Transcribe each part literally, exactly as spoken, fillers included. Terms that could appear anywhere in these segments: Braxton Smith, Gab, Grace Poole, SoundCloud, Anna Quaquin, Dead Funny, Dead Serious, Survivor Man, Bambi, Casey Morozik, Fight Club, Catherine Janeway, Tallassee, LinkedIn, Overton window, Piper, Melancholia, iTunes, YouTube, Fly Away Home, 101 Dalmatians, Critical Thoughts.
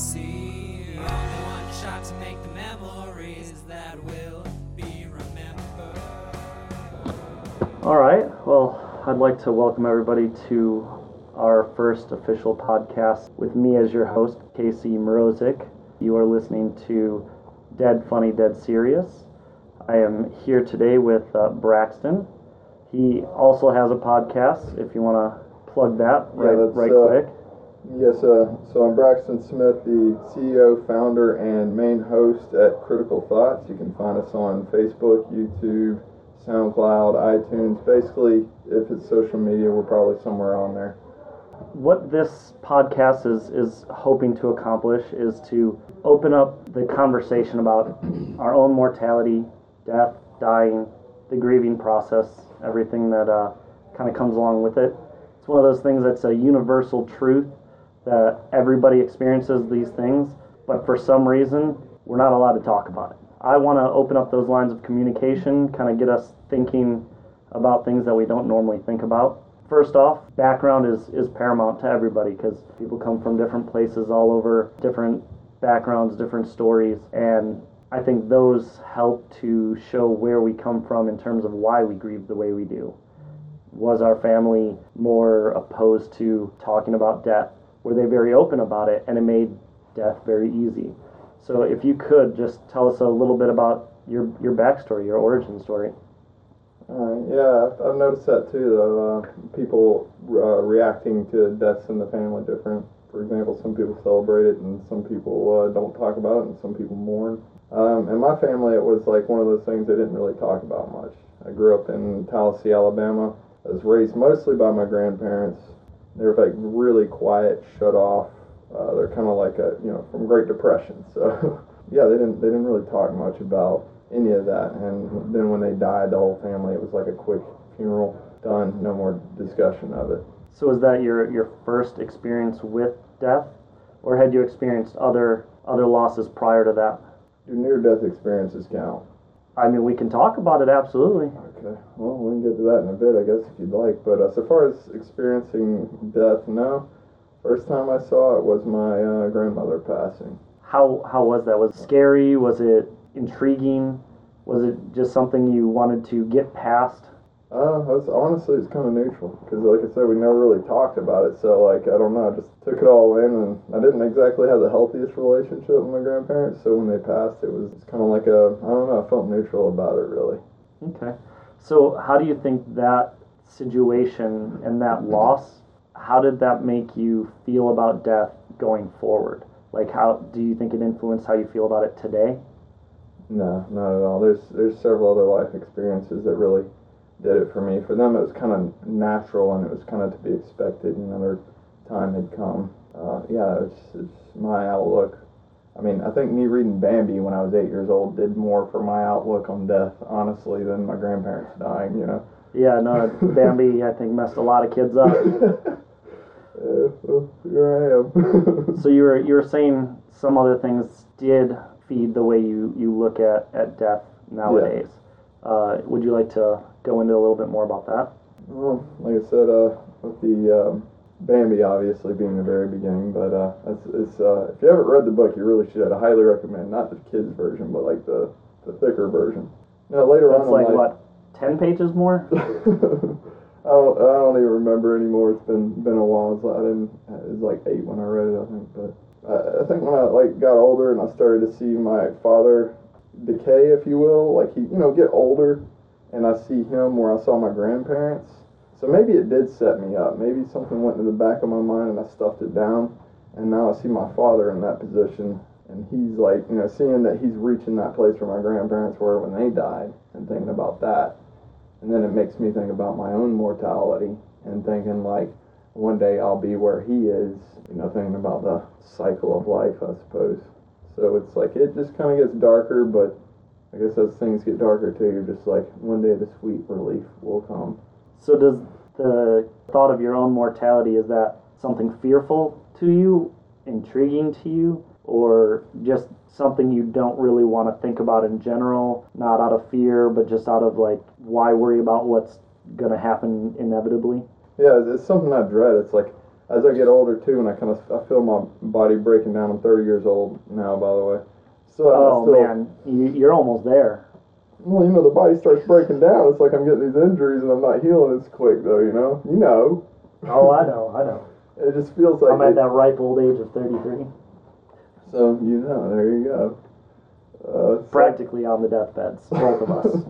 Tallassee. Only one shot to make the memories that will be remembered. All right. Well, I'd like to welcome everybody to our first official podcast with me as your host, Casey Morozik. You are listening to Dead Funny, Dead Serious. I am here today with uh, Braxton. He also has a podcast, if you want to plug that right, yeah, right uh, quick. Yes, uh, so I'm Braxton Smith, the C E O, founder, and main host at Critical Thoughts. You can find us on Facebook, YouTube, SoundCloud, iTunes. Basically, if it's social media, we're probably somewhere on there. What this podcast is, is hoping to accomplish is to open up the conversation about our own mortality, death, dying, the grieving process, everything that uh, kind of comes along with it. It's one of those things that's a universal truth that everybody experiences these things, but for some reason, we're not allowed to talk about it. I want to open up those lines of communication, kind of get us thinking about things that we don't normally think about. First off, background is, is paramount to everybody because people come from different places all over, different backgrounds, different stories, and I think those help to show where we come from in terms of why we grieve the way we do. Was our family more opposed to talking about death? Were they very open about it, and it made death very easy? So if you could, just tell us a little bit about your, your backstory, your origin story. Uh, yeah, I've noticed that too, though. Uh, people uh, reacting to deaths in the family different. For example, some people celebrate it, and some people uh, don't talk about it, and some people mourn. Um, in my family, it was like one of those things they didn't really talk about much. I grew up in Tallassee, Alabama. I was raised mostly by my grandparents. They were like really quiet, shut off. Uh, they're kind of like a, you know, from Great Depression. So yeah, they didn't they didn't really talk much about any of that. And then when they died, the whole family, it was like a quick funeral, done, no more discussion of it. So was that your your first experience with death, or had you experienced other other losses prior to that? Do near-death experiences count? I mean, we can talk about it, absolutely. Okay. Well, we can get to that in a bit, I guess, if you'd like. But uh, so far as experiencing death, no. First time I saw it was my uh, grandmother passing. How how was that? Was it scary? Was it intriguing? Was it just something you wanted to get past? Uh, I was, honestly, it's kind of neutral, because like I said, we never really talked about it, so like, I don't know, I just took it all in, and I didn't exactly have the healthiest relationship with my grandparents, so when they passed, it was kind of like a, I don't know, I felt neutral about it, really. Okay. So how do you think that situation and that loss, how did that make you feel about death going forward? Like, how do you think it influenced how you feel about it today? No, not at all. There's, there's several other life experiences that really did it for me. For them, it was kind of natural, and it was kind of to be expected, and another time had come. Uh, yeah, it's, it's my outlook. I mean, I think me reading Bambi when I was eight years old did more for my outlook on death, honestly, than my grandparents dying, you know? Yeah, no, Bambi, I think, messed a lot of kids up. Yeah, well, here I am. So you were, you were saying some other things did feed the way you, you look at, at death nowadays. Yeah. Uh, would you like to go into a little bit more about that? Well, like I said, uh, with the um, Bambi obviously being the very beginning, but uh, it's, it's, uh, if you haven't read the book, you really should. I highly recommend, not the kids' version, but like the, the thicker version. Now, later That's on like, in life, what, ten pages more? I, don't, I don't even remember anymore. It's been been a while. It's, I didn't, it was like eight when I read it, I think. But I, I think when I like got older and I started to see my father decay, if you will, like he, you know, get older, and I see him where I saw my grandparents. So maybe it did set me up. Maybe something went to the back of my mind and I stuffed it down. And now I see my father in that position. And he's like, you know, seeing that he's reaching that place where my grandparents were when they died and thinking about that. And then it makes me think about my own mortality and thinking like, one day I'll be where he is. You know, thinking about the cycle of life, I suppose. So it's like, it just kind of gets darker, but I guess as things get darker too, you're just like, one day the sweet relief will come. So does the thought of your own mortality, is that something fearful to you, intriguing to you, or just something you don't really want to think about in general, not out of fear, but just out of like, why worry about what's going to happen inevitably? Yeah, it's something I dread. It's like, as I get older too, and I kind of I feel my body breaking down. I'm thirty years old now, by the way. So oh still, man, you're almost there. Well, you know, the body starts breaking down. It's like I'm getting these injuries and I'm not healing as quick, though. You know, you know. Oh, I know, I know. It just feels like I'm at it, that ripe old age of thirty-three. So you know, there you go. Uh, Practically so, on the deathbeds, both of us.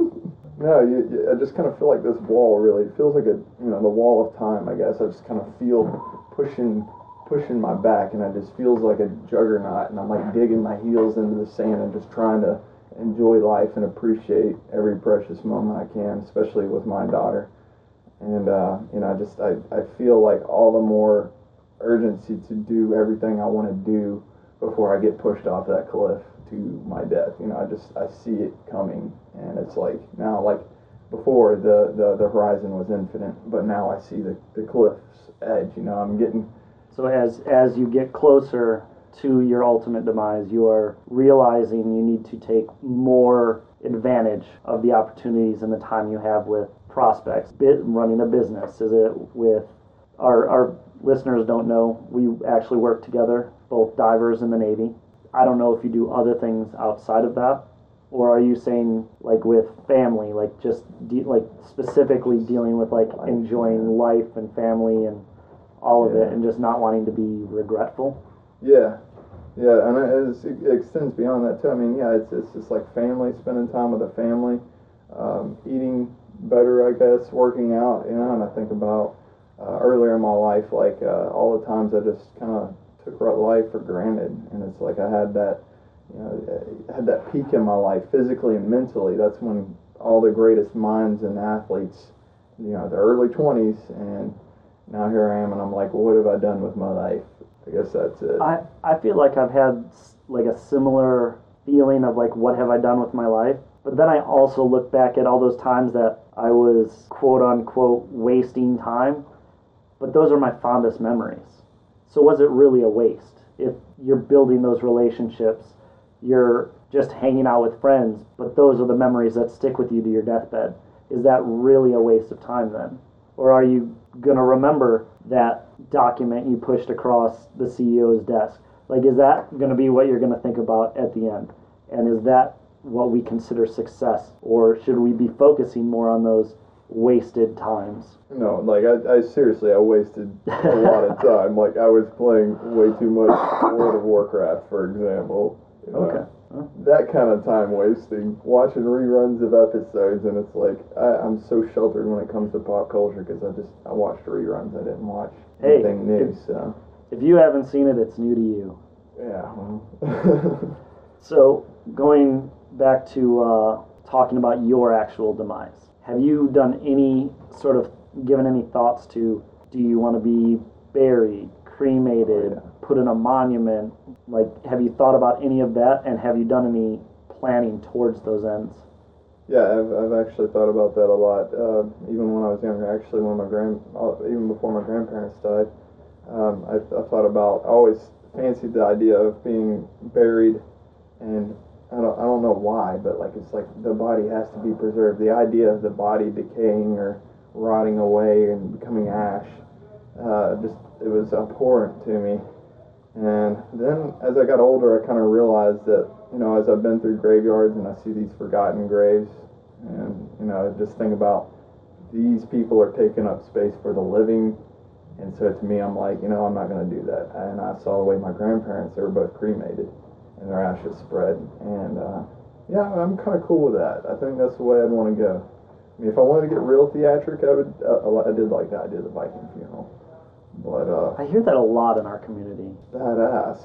No, you, you, I just kind of feel like this wall really. It feels like a, you know, the wall of time, I guess. I just kind of feel pushing, pushing my back, and it just feels like a juggernaut. And I'm like digging my heels into the sand and just trying to enjoy life and appreciate every precious moment I can, especially with my daughter. And uh, you know, I just I, I feel like all the more urgency to do everything I want to do before I get pushed off that cliff to my death. You know, I just I see it coming, and it's like now, like before the, the, the horizon was infinite, but now I see the, the cliff's edge. You know, I'm getting so as as you get closer to your ultimate demise, you are realizing you need to take more advantage of the opportunities and the time you have with prospects. Bit running a business is it with our our listeners don't know, we actually work together, both divers in the Navy. I don't know if you do other things outside of that, or are you saying like with family, like just de- like specifically dealing with like enjoying life and family and all of yeah. it, and just not wanting to be regretful? Yeah, yeah, and it, it extends beyond that too. I mean, yeah, it's it's just like family, spending time with the family, um, eating better, I guess, working out. You know, and I think about uh, earlier in my life, like uh, all the times I just kind of took life for granted, and it's like I had that, you know, I had that peak in my life, physically and mentally. That's when all the greatest minds and athletes, you know, the early twenties, and now here I am, and I'm like, well, what have I done with my life? I guess that's it. I, I feel like I've had like a similar feeling of like, what have I done with my life? But then I also look back at all those times that I was quote unquote wasting time. But those are my fondest memories. So was it really a waste? If you're building those relationships, you're just hanging out with friends, but those are the memories that stick with you to your deathbed. Is that really a waste of time then? Or are you going to remember that document you pushed across the C E O's desk? Like, is that going to be what you're going to think about at the end? And is that what we consider success? Or should we be focusing more on those wasted times? No, like, I, I seriously, I wasted a lot of time. Like, I was playing way too much World of Warcraft, for example. You know? Okay. Huh? That kind of time wasting, watching reruns of episodes, and it's like I, I'm so sheltered when it comes to pop culture because I just I watched reruns. I didn't watch hey, anything new. If, so if you haven't seen it, it's new to you. Yeah. Well. So going back to uh, talking about your actual demise, have you done any sort of given any thoughts to do you want to be buried, cremated, oh, yeah. put in a monument? Like, have you thought about any of that, and have you done any planning towards those ends? Yeah, I've I've actually thought about that a lot. Uh, even when I was younger, actually, when my grand, even before my grandparents died, um, I, I thought about. I always fancied the idea of being buried, and I don't I don't know why, but like it's like the body has to be preserved. The idea of the body decaying or rotting away and becoming ash, uh, just it was abhorrent to me. And then as I got older, I kind of realized that, you know, as I've been through graveyards and I see these forgotten graves, and, you know, just think about these people are taking up space for the living. And so to me, I'm like, you know, I'm not going to do that. And I saw the way my grandparents, they were both cremated and their ashes spread. And, uh, yeah, I'm kind of cool with that. I think that's the way I'd want to go. I mean, if I wanted to get real theatric, I would, uh, I did like the idea of the Viking funeral. But, uh, I hear that a lot in our community. Badass.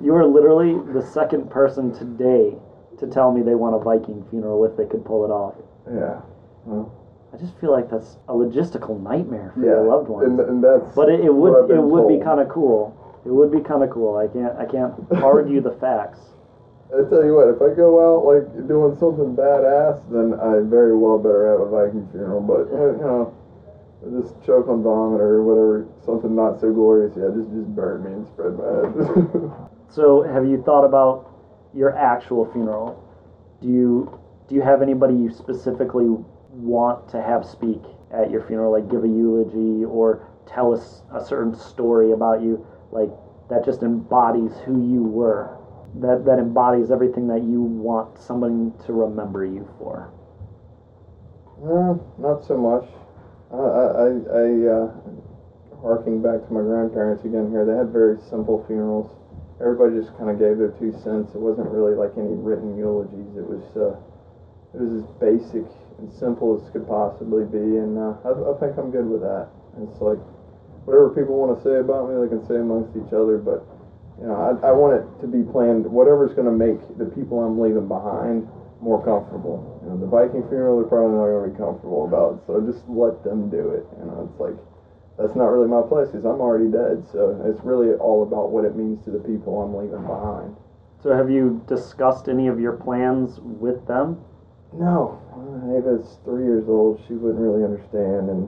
You are literally the second person today to tell me they want a Viking funeral if they could pull it off. Yeah. Well, I just feel like that's a logistical nightmare for yeah, your loved ones. And, and that's but it, it would it told. would be kind of cool. It would be kind of cool. I can't I can't argue the facts. I tell you what, if I go out like doing something badass, then I very well better have a Viking funeral. But you know. Just choke on vomit or whatever, something not so glorious. Yeah, just, just burn me and spread my ashes. So, have you thought about your actual funeral? Do you do you have anybody you specifically want to have speak at your funeral, like give a eulogy or tell us a certain story about you, like that just embodies who you were. That that embodies everything that you want somebody to remember you for. Uh, not so much. I I I uh, harking back to my grandparents again here. They had very simple funerals. Everybody just kind of gave their two cents. It wasn't really like any written eulogies. It was uh, it was as basic and simple as could possibly be, and uh, I, I think I'm good with that. It's like whatever people want to say about me, they can say amongst each other, but you know, I, I want it to be planned. Whatever's going to make the people I'm leaving behind more comfortable. You know, the Viking funeral, they're probably not going to be comfortable about, so just let them do it. You know, it's like, that's not really my place, because I'm already dead, so it's really all about what it means to the people I'm leaving behind. So have you discussed any of your plans with them? No. Uh, Ava's three years old, she wouldn't really understand, and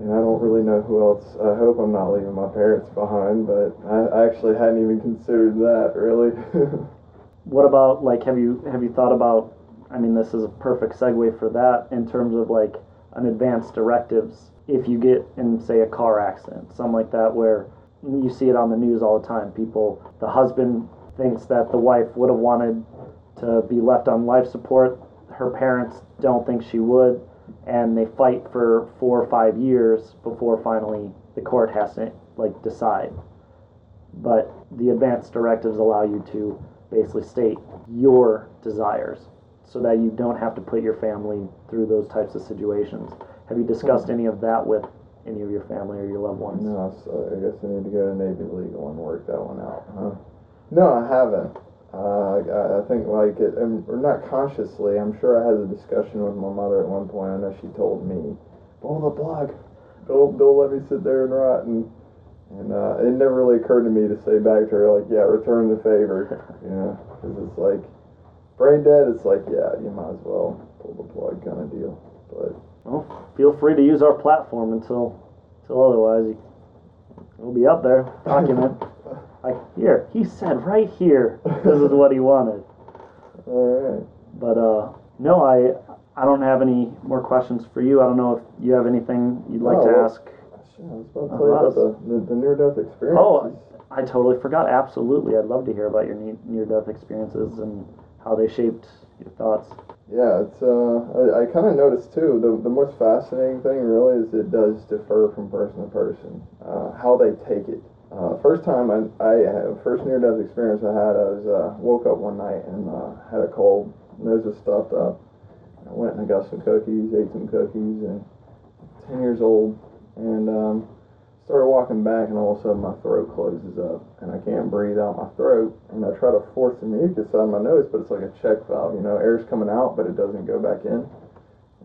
and I don't really know who else. I hope I'm not leaving my parents behind, but I, I actually hadn't even considered that, really. What about, like, have you have you thought about, I mean, this is a perfect segue for that, in terms of, like, an advance directives, if you get in, say, a car accident, something like that, where you see it on the news all the time, people, the husband thinks that the wife would have wanted to be left on life support, her parents don't think she would, and they fight for four or five years before finally the court has to, like, decide. But the advance directives allow you to basically state your desires so that you don't have to put your family through those types of situations. Have you discussed any of that with any of your family or your loved ones? No, so I guess I need to go to Navy Legal and work that one out, huh? No, I haven't. Uh, I think, like, it, or not consciously, I'm sure I had a discussion with my mother at one point. I know she told me, oh, the blog, don't, don't let me sit there and rot. And, and uh, it never really occurred to me to say back to her, like, yeah, return the favor, you know, because it's like, brain dead, it's like, yeah, you might as well pull the plug kind of deal. But well, feel free to use our platform until, until otherwise, it'll be up there, document. Like, here, he said right here, this is what he wanted. All right. But, uh, no, I I don't have any more questions for you. I don't know if you have anything you'd like oh, to ask. Sure, I was about to tell you about the, the, the near-death experiences. Oh, I totally forgot. Absolutely. I'd love to hear about your near-death experiences and how they shaped your thoughts. Yeah, it's, uh, I, I kind of noticed, too, the, the most fascinating thing, really, is it does differ from person to person, uh, how they take it. Uh, first time I, I had, first near-death experience I had, I was, uh, woke up one night and, uh, had a cold, nose was stuffed up, I went and I got some cookies, ate some cookies, and ten years old, and, um, started walking back, and all of a sudden my throat closes up, and I can't breathe out my throat, and I try to force the mucus out of my nose, but it's like a check valve, you know, air's coming out, but it doesn't go back in,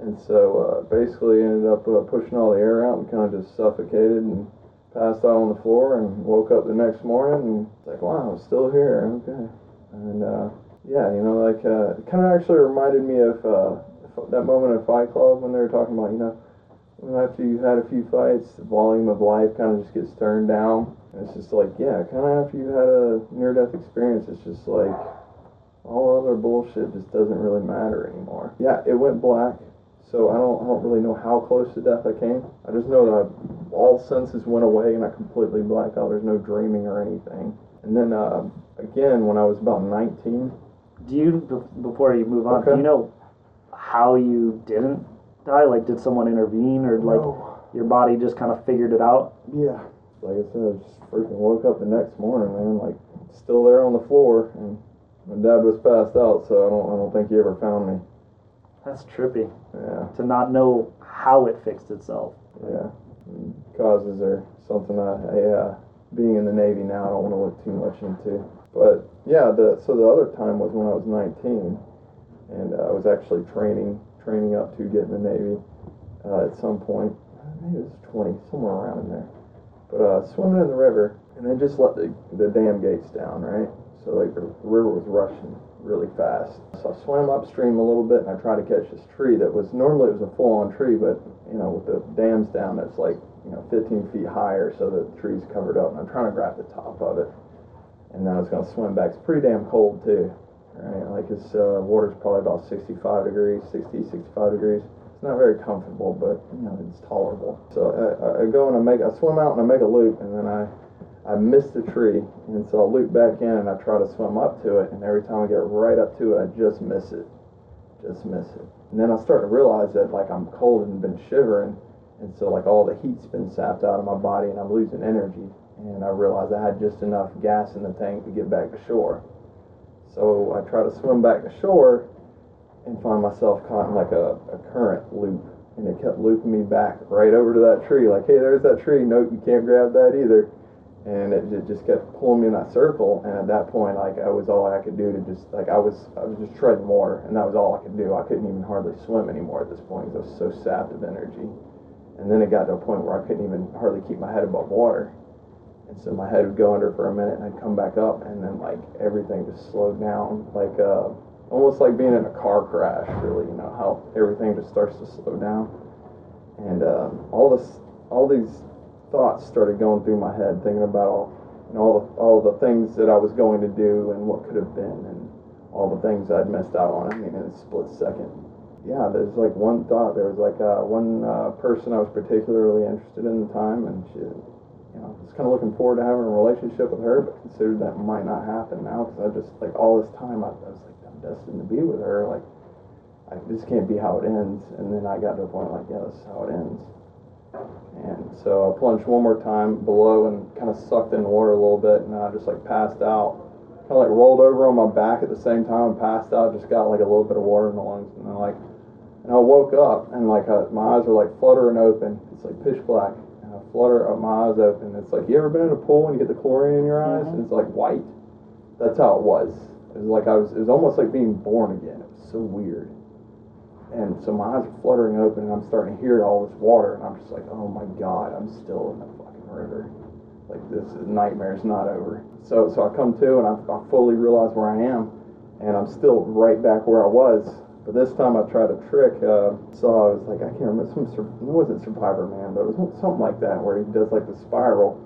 and so, uh, basically ended up, uh, pushing all the air out and kind of just suffocated, and passed out on the floor and woke up the next morning and was like, wow, I'm still here, okay. And, uh, yeah, you know, like, uh, it kind of actually reminded me of uh, that moment in Fight Club when they were talking about, you know, after you've had a few fights, the volume of life kind of just gets turned down. And it's just like, yeah, kind of after you've had a near-death experience, it's just like, all other bullshit just doesn't really matter anymore. Yeah, it went black. So I don't, I don't really know how close to death I came. I just know that I, all senses went away and I completely blacked out. There's no dreaming or anything. And then, uh, again, when I was about nineteen. Do you, before you move on, okay. Do you know how you didn't die? Like, did someone intervene or, like, no. Your body just kind of figured it out? Yeah. Like I said, I just freaking woke up the next morning, man, like, still there on the floor. And my dad was passed out, so I don't, I don't think he ever found me. That's trippy. Yeah. To not know how it fixed itself. Yeah. Causes are something I, I uh, being in the Navy now, I don't want to look too much into. But, yeah, the so the other time was when I was nineteen, and uh, I was actually training, training up to get in the Navy uh, at some point. Maybe it was twenty, somewhere around in there. But uh, swimming in the river, and I just let the, the dam gates down, right? So, like, the river was rushing really fast. So I swam upstream a little bit, and I tried to catch this tree that was, normally it was a full-on tree, but, you know, with the dams down, that's like, you know, fifteen feet higher, so the tree's covered up, and I'm trying to grab the top of it, and then I was going to swim back. It's pretty damn cold, too, right? Like, it's, uh, water's probably about sixty-five degrees, sixty, sixty-five degrees, It's not very comfortable, but you know, it's tolerable. So I, I go and I make, I swim out and I make a loop, and then I, I miss the tree, and so I loop back in and I try to swim up to it, and every time I get right up to it, I just miss it, just miss it. And then I start to realize that like I'm cold and been shivering, and so like all the heat's been sapped out of my body, and I'm losing energy. And I realized I had just enough gas in the tank to get back to shore. So I try to swim back to shore and find myself caught in like a, a current loop, and it kept looping me back right over to that tree, like, hey, there's that tree, nope, you can't grab that either. And it, it just kept pulling me in that circle, and at that point, like, I was all I could do to just, like, I was I was just treading water, and that was all I could do. I couldn't even hardly swim anymore at this point, because I was so sapped of energy. And then it got to a point where I couldn't even hardly keep my head above water. And so my head would go under for a minute, and I'd come back up, and then, like, everything just slowed down. Like, uh, almost like being in a car crash, really, you know, how everything just starts to slow down. And uh, all this, all these thoughts started going through my head, thinking about all, you know, all, the, all the things that I was going to do and what could have been and all the things I'd missed out on, I mean, in a split second. Yeah, there's like one thought. There was like uh, one uh, person I was particularly interested in at the time, and she... You know, I was kind of looking forward to having a relationship with her, but considered that might not happen now, because I just, like, all this time, I, I was like, I'm destined to be with her, like, I, this can't be how it ends. And then I got to a point, like, yeah, this is how it ends. And so I plunged one more time below and kind of sucked in the water a little bit, and I just, like, passed out, kind of, like, rolled over on my back at the same time and passed out, just got, like, a little bit of water in the lungs, and then, like, and I woke up, and, like, I, my eyes were, like, fluttering open, it's, like, pitch black. Flutter up, my eyes open. It's like, you ever been in a pool and you get the chlorine in your eyes? Mm-hmm. And it's like white. That's how it was. It was like I was. It was almost like being born again. It was so weird. And so my eyes are fluttering open, and I'm starting to hear all this water, and I'm just like, oh my god, I'm still in the fucking river. Like, this nightmare's not over. So so I come to, and I, I fully realize where I am, and I'm still right back where I was. But this time I tried a trick, uh, so I was like, I can't remember, some, it wasn't Survivor Man, but it was something like that, where he does like the spiral,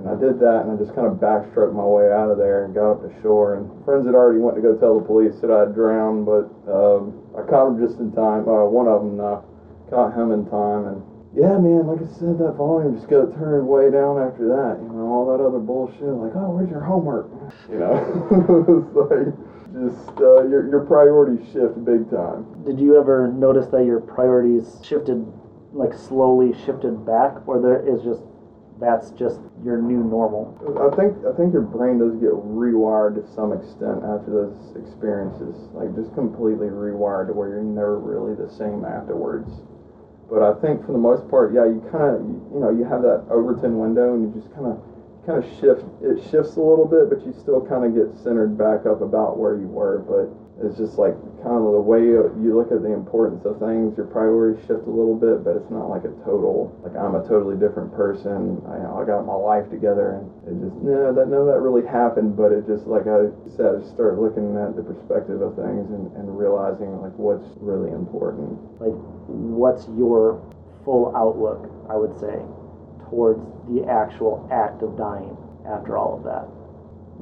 and I did that, and I just kind of backstroked my way out of there, and got up to shore, and friends had already went to go tell the police that I had drowned, but um, I caught him just in time, uh, one of them, uh, caught him in time, and yeah, man, like I said, that volume just got turned way down after that, you know, all that other bullshit, like, oh, where's your homework, you know, it's like... Just uh, your your priorities shift big time. Did you ever notice that your priorities shifted, like slowly shifted back, or there is just that's just your new normal? I think I think your brain does get rewired to some extent after those experiences, like just completely rewired to where you're never really the same afterwards. But I think for the most part, yeah, you kind of you know you have that Overton window, and you just kind of. Kind of shift it shifts a little bit, but you still kind of get centered back up about where you were. But it's just like kind of the way you look at the importance of things, your priorities shift a little bit, but it's not like a total like I'm a totally different person. I, you know, I got my life together, and it just no that no that really happened. But it just like I said, I just started looking at the perspective of things and, and realizing like what's really important. Like what's your full outlook? I would say. Towards the actual act of dying after all of that.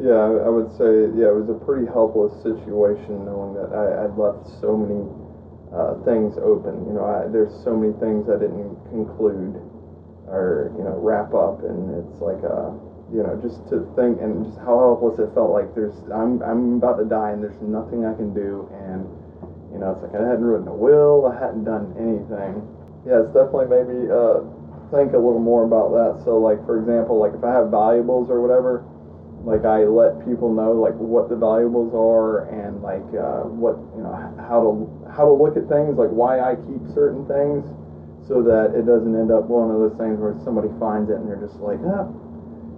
Yeah, I would say, yeah, it was a pretty helpless situation knowing that I, I left so many uh, things open. You know, I, there's so many things I didn't conclude or, you know, wrap up, and it's like, uh, you know, just to think and just how helpless it felt like there's, I'm, I'm about to die and there's nothing I can do, and, you know, it's like I hadn't written a will, I hadn't done anything. Yeah, it's definitely maybe, uh, think a little more about that. So like for example, like if I have valuables or whatever, like I let people know like what the valuables are, and like uh, what you know how to how to look at things, like why I keep certain things, so that it doesn't end up one of those things where somebody finds it and they're just like, ah,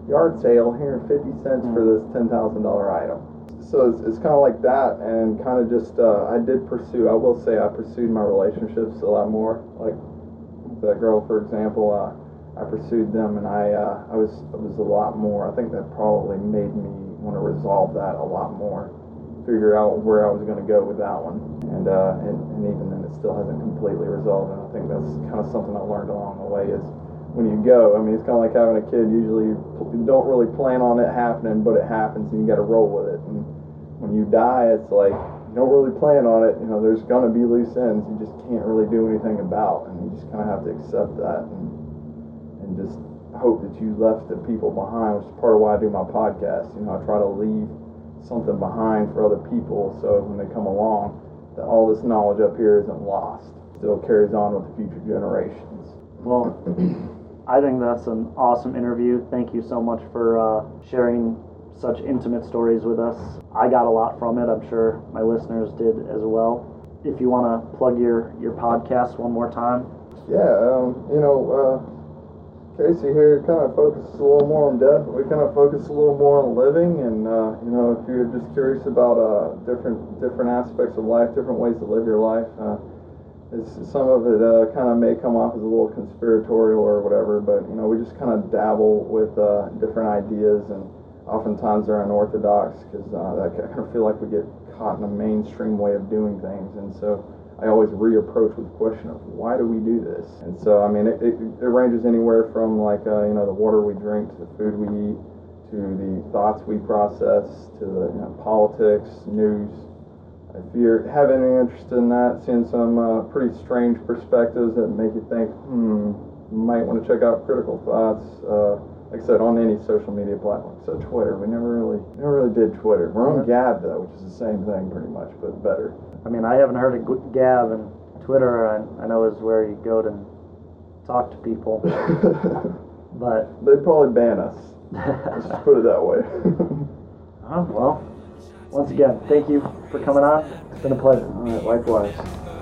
yard sale here, fifty cents for this ten thousand dollars item. So it's, it's kind of like that, and kind of just uh, I did pursue I will say I pursued my relationships a lot more. Like that girl, for example, uh, I pursued them, and I uh, I was it was a lot more. I think that probably made me want to resolve that a lot more, figure out where I was going to go with that one, and uh, and and even then, it still hasn't completely resolved. And I think that's kind of something I learned along the way is when you go. I mean, it's kind of like having a kid. Usually, you don't really plan on it happening, but it happens, and you got to roll with it. And when you die, it's like. you don't really plan on it, you know, there's going to be loose ends you just can't really do anything about, and you just kind of have to accept that and, and just hope that you left the people behind, which is part of why I do my podcast. You know, I try to leave something behind for other people so when they come along, that all this knowledge up here isn't lost. It still carries on with the future generations. Well, I think that's an awesome interview. Thank you so much for uh, sharing such intimate stories with us. I got a lot from it. I'm sure my listeners did as well. If you want to plug your, your podcast one more time. Yeah, um, you know, uh, Casey here kind of focuses a little more on death, but we kind of focus a little more on living. And, uh, you know, if you're just curious about uh, different different aspects of life, different ways to live your life, uh, it's, some of it uh, kind of may come off as a little conspiratorial or whatever, but, you know, we just kind of dabble with uh, different ideas, and oftentimes they're unorthodox because uh, I kind of feel like we get caught in a mainstream way of doing things, and so I always reapproach with the question of why do we do this? And so I mean it, it, it ranges anywhere from like uh, you know the water we drink to the food we eat to the thoughts we process to the you know, politics, news. If you have any interest in that, seeing some uh, pretty strange perspectives that make you think, hmm, you might want to check out Critical Thoughts. Uh, Like I said, on any social media platform. So Twitter, we never really never really did Twitter. We're on Gab, though, which is the same thing pretty much, but better. I mean, I haven't heard of Gab, and Twitter, I, I know, is where you go to talk to people. But they'd probably ban us. Let's just put it that way. Oh, well, once again, thank you for coming on. It's been a pleasure. All right, likewise.